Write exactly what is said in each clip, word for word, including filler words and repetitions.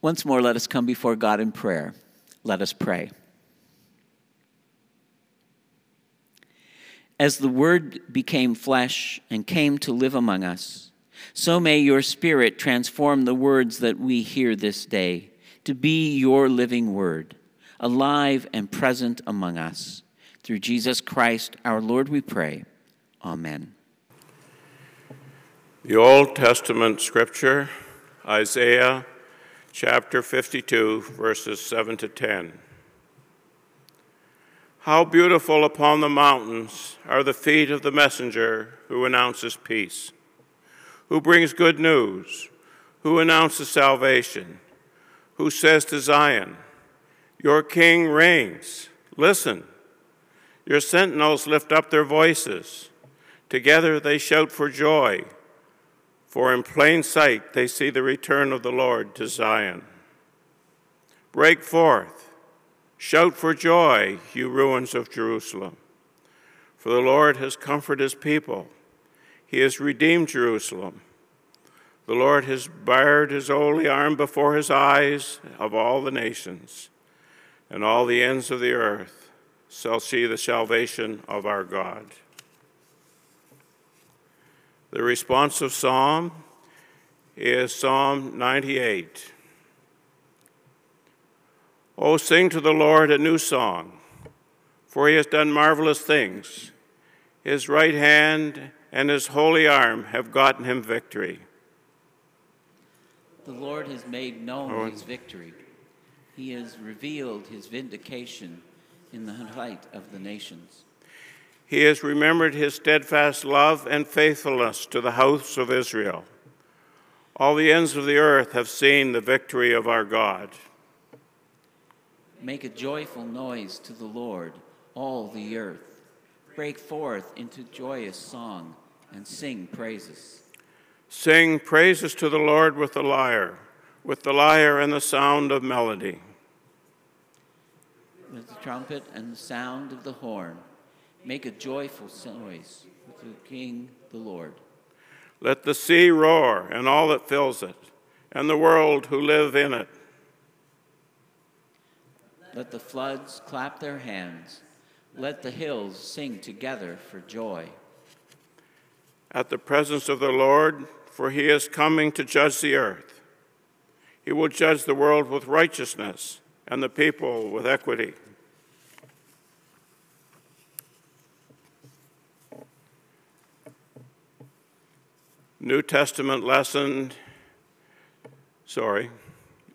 Once more, let us come before God in prayer. Let us pray. As the Word became flesh and came to live among us, so may your Spirit transform the words that we hear this day to be your living Word, alive and present among us. Through Jesus Christ, our Lord, we pray. Amen. The Old Testament scripture, Isaiah chapter fifty-two, verses seven to ten. How beautiful upon the mountains are the feet of the messenger who announces peace, who brings good news, who announces salvation, who says to Zion, "Your king reigns, listen." Your sentinels lift up their voices. Together they shout for joy, for in plain sight they see the return of the Lord to Zion. Break forth, shout for joy, you ruins of Jerusalem. For the Lord has comforted his people. He has redeemed Jerusalem. The Lord has bared his holy arm before his eyes of all the nations, and all the ends of the earth shall see the salvation of our God. The responsive psalm is Psalm ninety-eight. Oh, sing to the Lord a new song, for he has done marvelous things. His right hand and his holy arm have gotten him victory. The Lord has made known oh. his victory. He has revealed his vindication in the height of the nations. He has remembered his steadfast love and faithfulness to the house of Israel. All the ends of the earth have seen the victory of our God. Make a joyful noise to the Lord, all the earth. Break forth into joyous song and sing praises. Sing praises to the Lord with the lyre, with the lyre and the sound of melody. With the trumpet and the sound of the horn, make a joyful noise with the King, the Lord. Let the sea roar and all that fills it, and the world who live in it. Let the floods clap their hands. Let the hills sing together for joy. At the presence of the Lord, for he is coming to judge the earth. He will judge the world with righteousness, and the people with equity. New Testament lesson, sorry,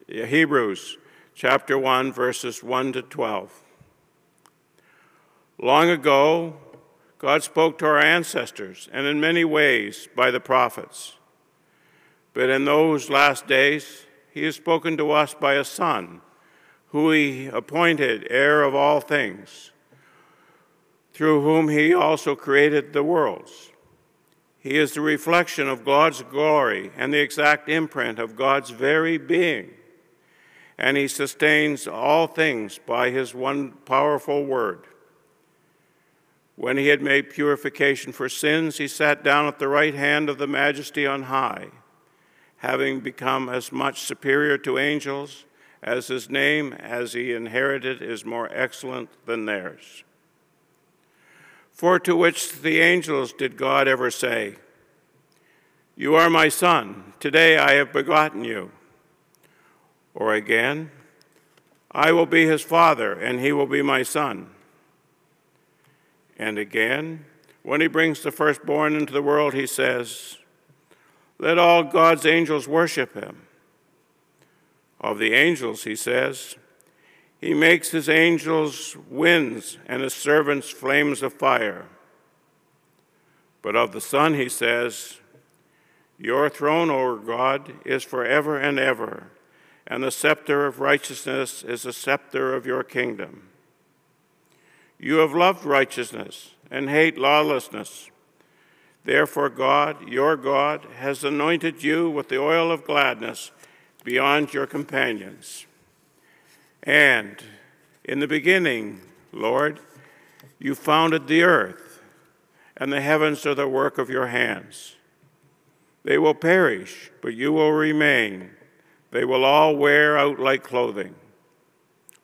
Hebrews chapter one, verses one to twelve. Long ago, God spoke to our ancestors, and in many ways by the prophets. But in those last days, he has spoken to us by a son, who he appointed heir of all things, through whom he also created the worlds. He is the reflection of God's glory and the exact imprint of God's very being, and he sustains all things by his one powerful word. When he had made purification for sins, he sat down at the right hand of the Majesty on high, having become as much superior to angels as his name, as he inherited, is more excellent than theirs. For to which the angels did God ever say, "You are my son, today I have begotten you." Or again, "I will be his father, and he will be my son." And again, when he brings the firstborn into the world, he says, "Let all God's angels worship him." Of the angels, he says, "He makes his angels winds and his servants flames of fire." But of the Son, he says, "Your throne, O God, is forever and ever, and the scepter of righteousness is the scepter of your kingdom. You have loved righteousness and hate lawlessness. Therefore, God, your God, has anointed you with the oil of gladness beyond your companions. And in the beginning, Lord, you founded the earth, and the heavens are the work of your hands. They will perish, but you will remain. They will all wear out like clothing.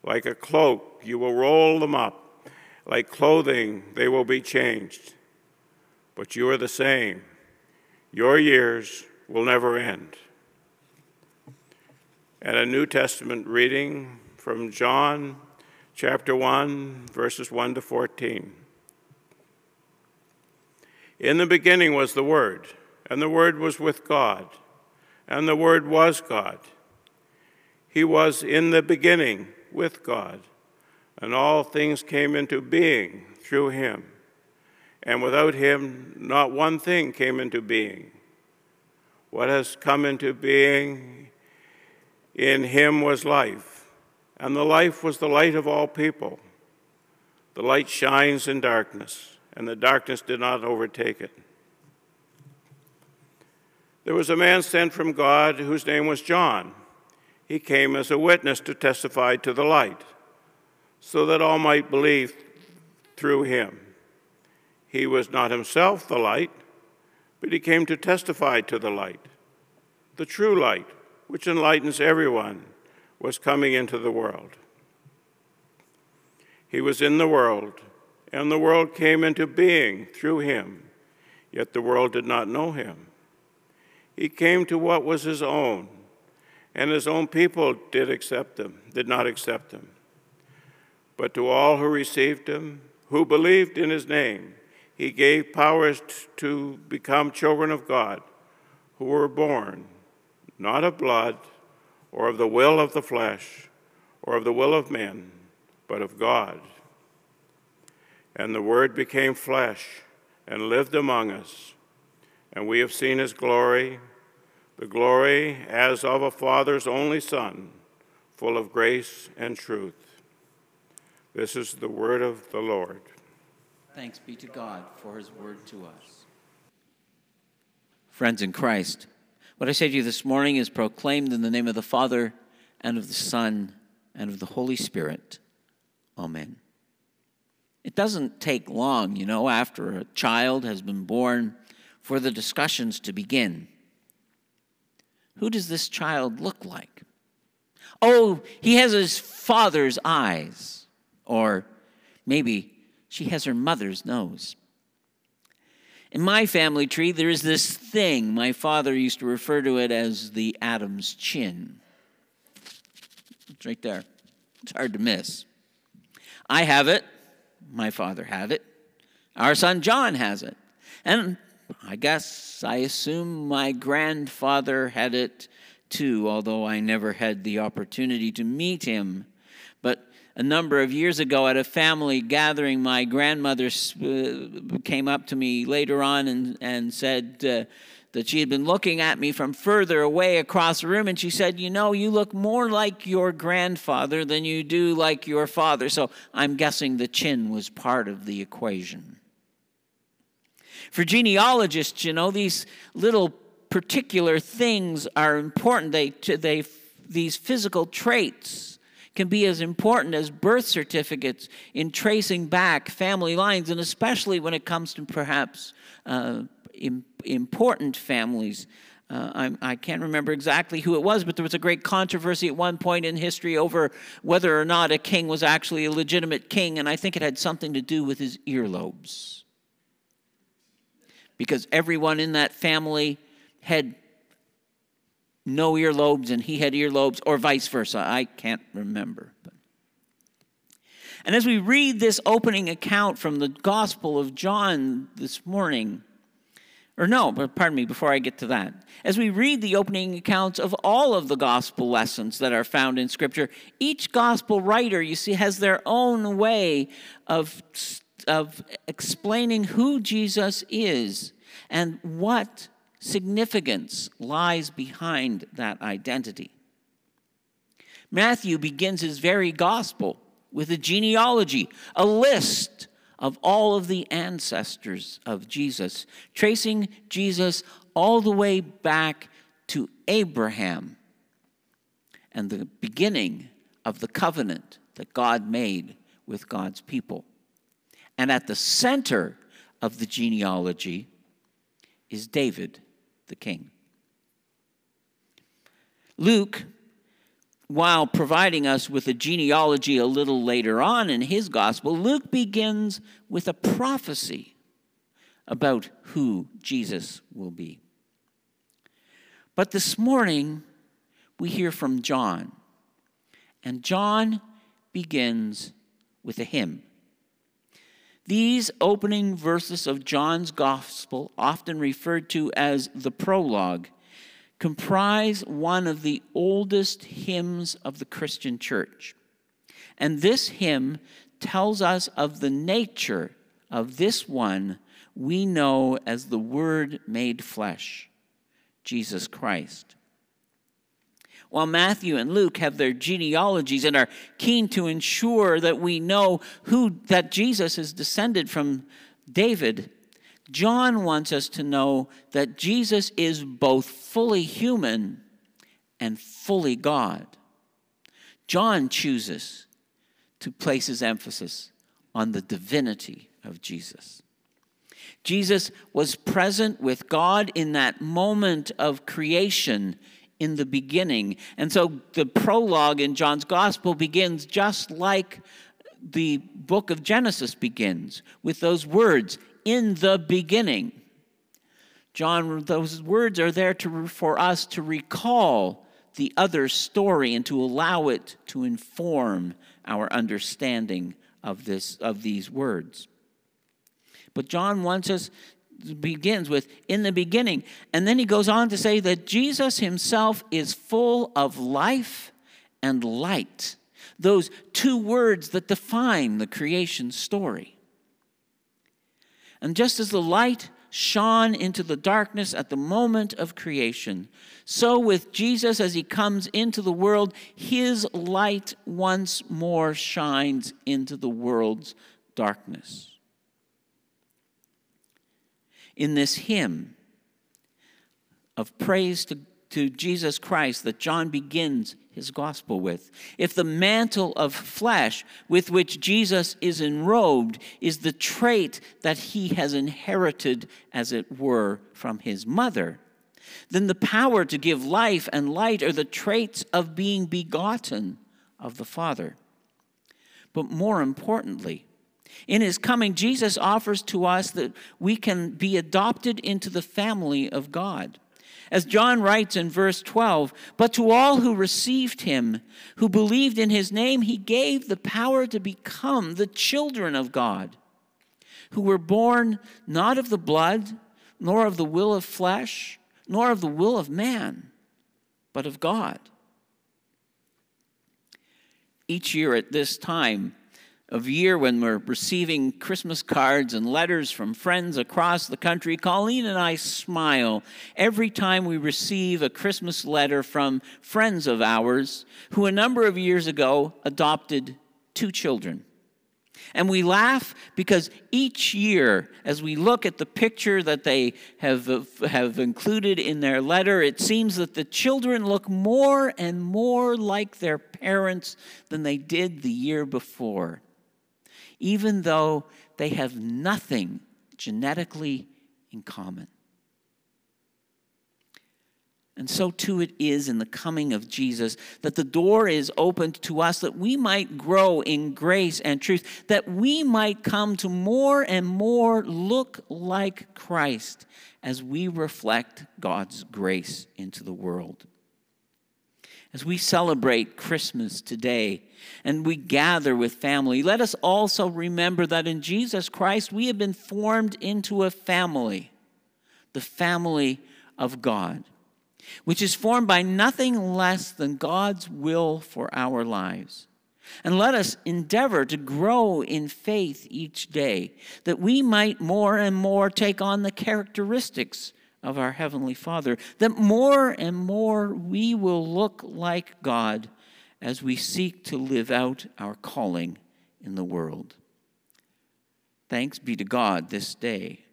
Like a cloak, you will roll them up. Like clothing, they will be changed. But you are the same. Your years will never end." And a New Testament reading from John chapter one, verses one to fourteen. "In the beginning was the Word, and the Word was with God, and the Word was God. He was in the beginning with God, and all things came into being through him. And without him, not one thing came into being. What has come into being in him was life, and the life was the light of all people. The light shines in darkness, and the darkness did not overtake it. There was a man sent from God whose name was John. He came as a witness to testify to the light, so that all might believe through him. He was not himself the light, but he came to testify to the light. The true light, which enlightens everyone, was coming into the world. He was in the world, and the world came into being through him, yet the world did not know him. He came to what was his own, and his own people did accept him, did not accept him. But to all who received him, who believed in his name, he gave powers to become children of God, who were born not of blood, or of the will of the flesh, or of the will of men, but of God. And the Word became flesh and lived among us, and we have seen his glory, the glory as of a Father's only Son, full of grace and truth." This is the word of the Lord. Thanks be to God for his word to us. Friends in Christ, what I say to you this morning is proclaimed in the name of the Father, and of the Son, and of the Holy Spirit. Amen. It doesn't take long, you know, after a child has been born for the discussions to begin. Who does this child look like? Oh, he has his father's eyes. Or maybe she has her mother's nose. In my family tree, there is this thing. My father used to refer to it as the Adam's chin. It's right there. It's hard to miss. I have it. My father had it. Our son John has it. And I guess I assume my grandfather had it too, although I never had the opportunity to meet him. But a number of years ago at a family gathering, my grandmother came up to me later on and, and said uh, that she had been looking at me from further away across the room, and she said, "You know, you look more like your grandfather than you do like your father." So I'm guessing the chin was part of the equation. For genealogists, you know, these little particular things are important. They, they, these physical traits can be as important as birth certificates in tracing back family lines, and especially when it comes to perhaps uh, im- important families. Uh, I, I can't remember exactly who it was, but there was a great controversy at one point in history over whether or not a king was actually a legitimate king, and I think it had something to do with his earlobes, because everyone in that family had no earlobes and he had earlobes, or vice versa. I can't remember. And as we read this opening account from the Gospel of John this morning, or no, pardon me, before I get to that, as we read the opening accounts of all of the gospel lessons that are found in Scripture, each gospel writer, you see, has their own way of of explaining who Jesus is and what significance lies behind that identity. Matthew begins his very gospel with a genealogy, a list of all of the ancestors of Jesus, tracing Jesus all the way back to Abraham and the beginning of the covenant that God made with God's people. And at the center of the genealogy is David, the king. Luke while providing us with a genealogy a little later on in his gospel, Luke begins with a prophecy about who Jesus will be. But this morning, we hear from John, and John begins with a hymn. These opening verses of John's gospel, often referred to as the prologue, comprise one of the oldest hymns of the Christian church. And this hymn tells us of the nature of this one we know as the Word made flesh, Jesus Christ. While Matthew and Luke have their genealogies and are keen to ensure that we know who that Jesus is descended from David, John wants us to know that Jesus is both fully human and fully God. John chooses to place his emphasis on the divinity of Jesus. Jesus was present with God in that moment of creation in the beginning. And so the prologue in John's gospel begins just like the book of Genesis begins, with those words, "In the beginning." John, those words are there to, for us to recall the other story and to allow it to inform our understanding of this, of these words. But John wants us, begins with, in the beginning. And then he goes on to say that Jesus himself is full of life and light. Those two words that define the creation story. And just as the light shone into the darkness at the moment of creation, so with Jesus as he comes into the world, his light once more shines into the world's darkness. In this hymn of praise to, to Jesus Christ that John begins his gospel with, if the mantle of flesh with which Jesus is enrobed is the trait that he has inherited, as it were, from his mother, then the power to give life and light are the traits of being begotten of the Father. But more importantly, in his coming, Jesus offers to us that we can be adopted into the family of God. As John writes in verse twelve, "But to all who received him, who believed in his name, he gave the power to become the children of God, who were born not of the blood, nor of the will of flesh, nor of the will of man, but of God." Each year at this time of year, when we're receiving Christmas cards and letters from friends across the country, Colleen and I smile every time we receive a Christmas letter from friends of ours who a number of years ago adopted two children. And we laugh because each year, as we look at the picture that they have, have included in their letter, it seems that the children look more and more like their parents than they did the year before, even though they have nothing genetically in common. And so too it is in the coming of Jesus that the door is opened to us that we might grow in grace and truth, that we might come to more and more look like Christ as we reflect God's grace into the world. As we celebrate Christmas today and we gather with family, let us also remember that in Jesus Christ we have been formed into a family, the family of God, which is formed by nothing less than God's will for our lives. And let us endeavor to grow in faith each day, that we might more and more take on the characteristics of our Heavenly Father, that more and more we will look like God as we seek to live out our calling in the world. Thanks be to God this day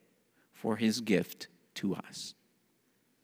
for his gift to us.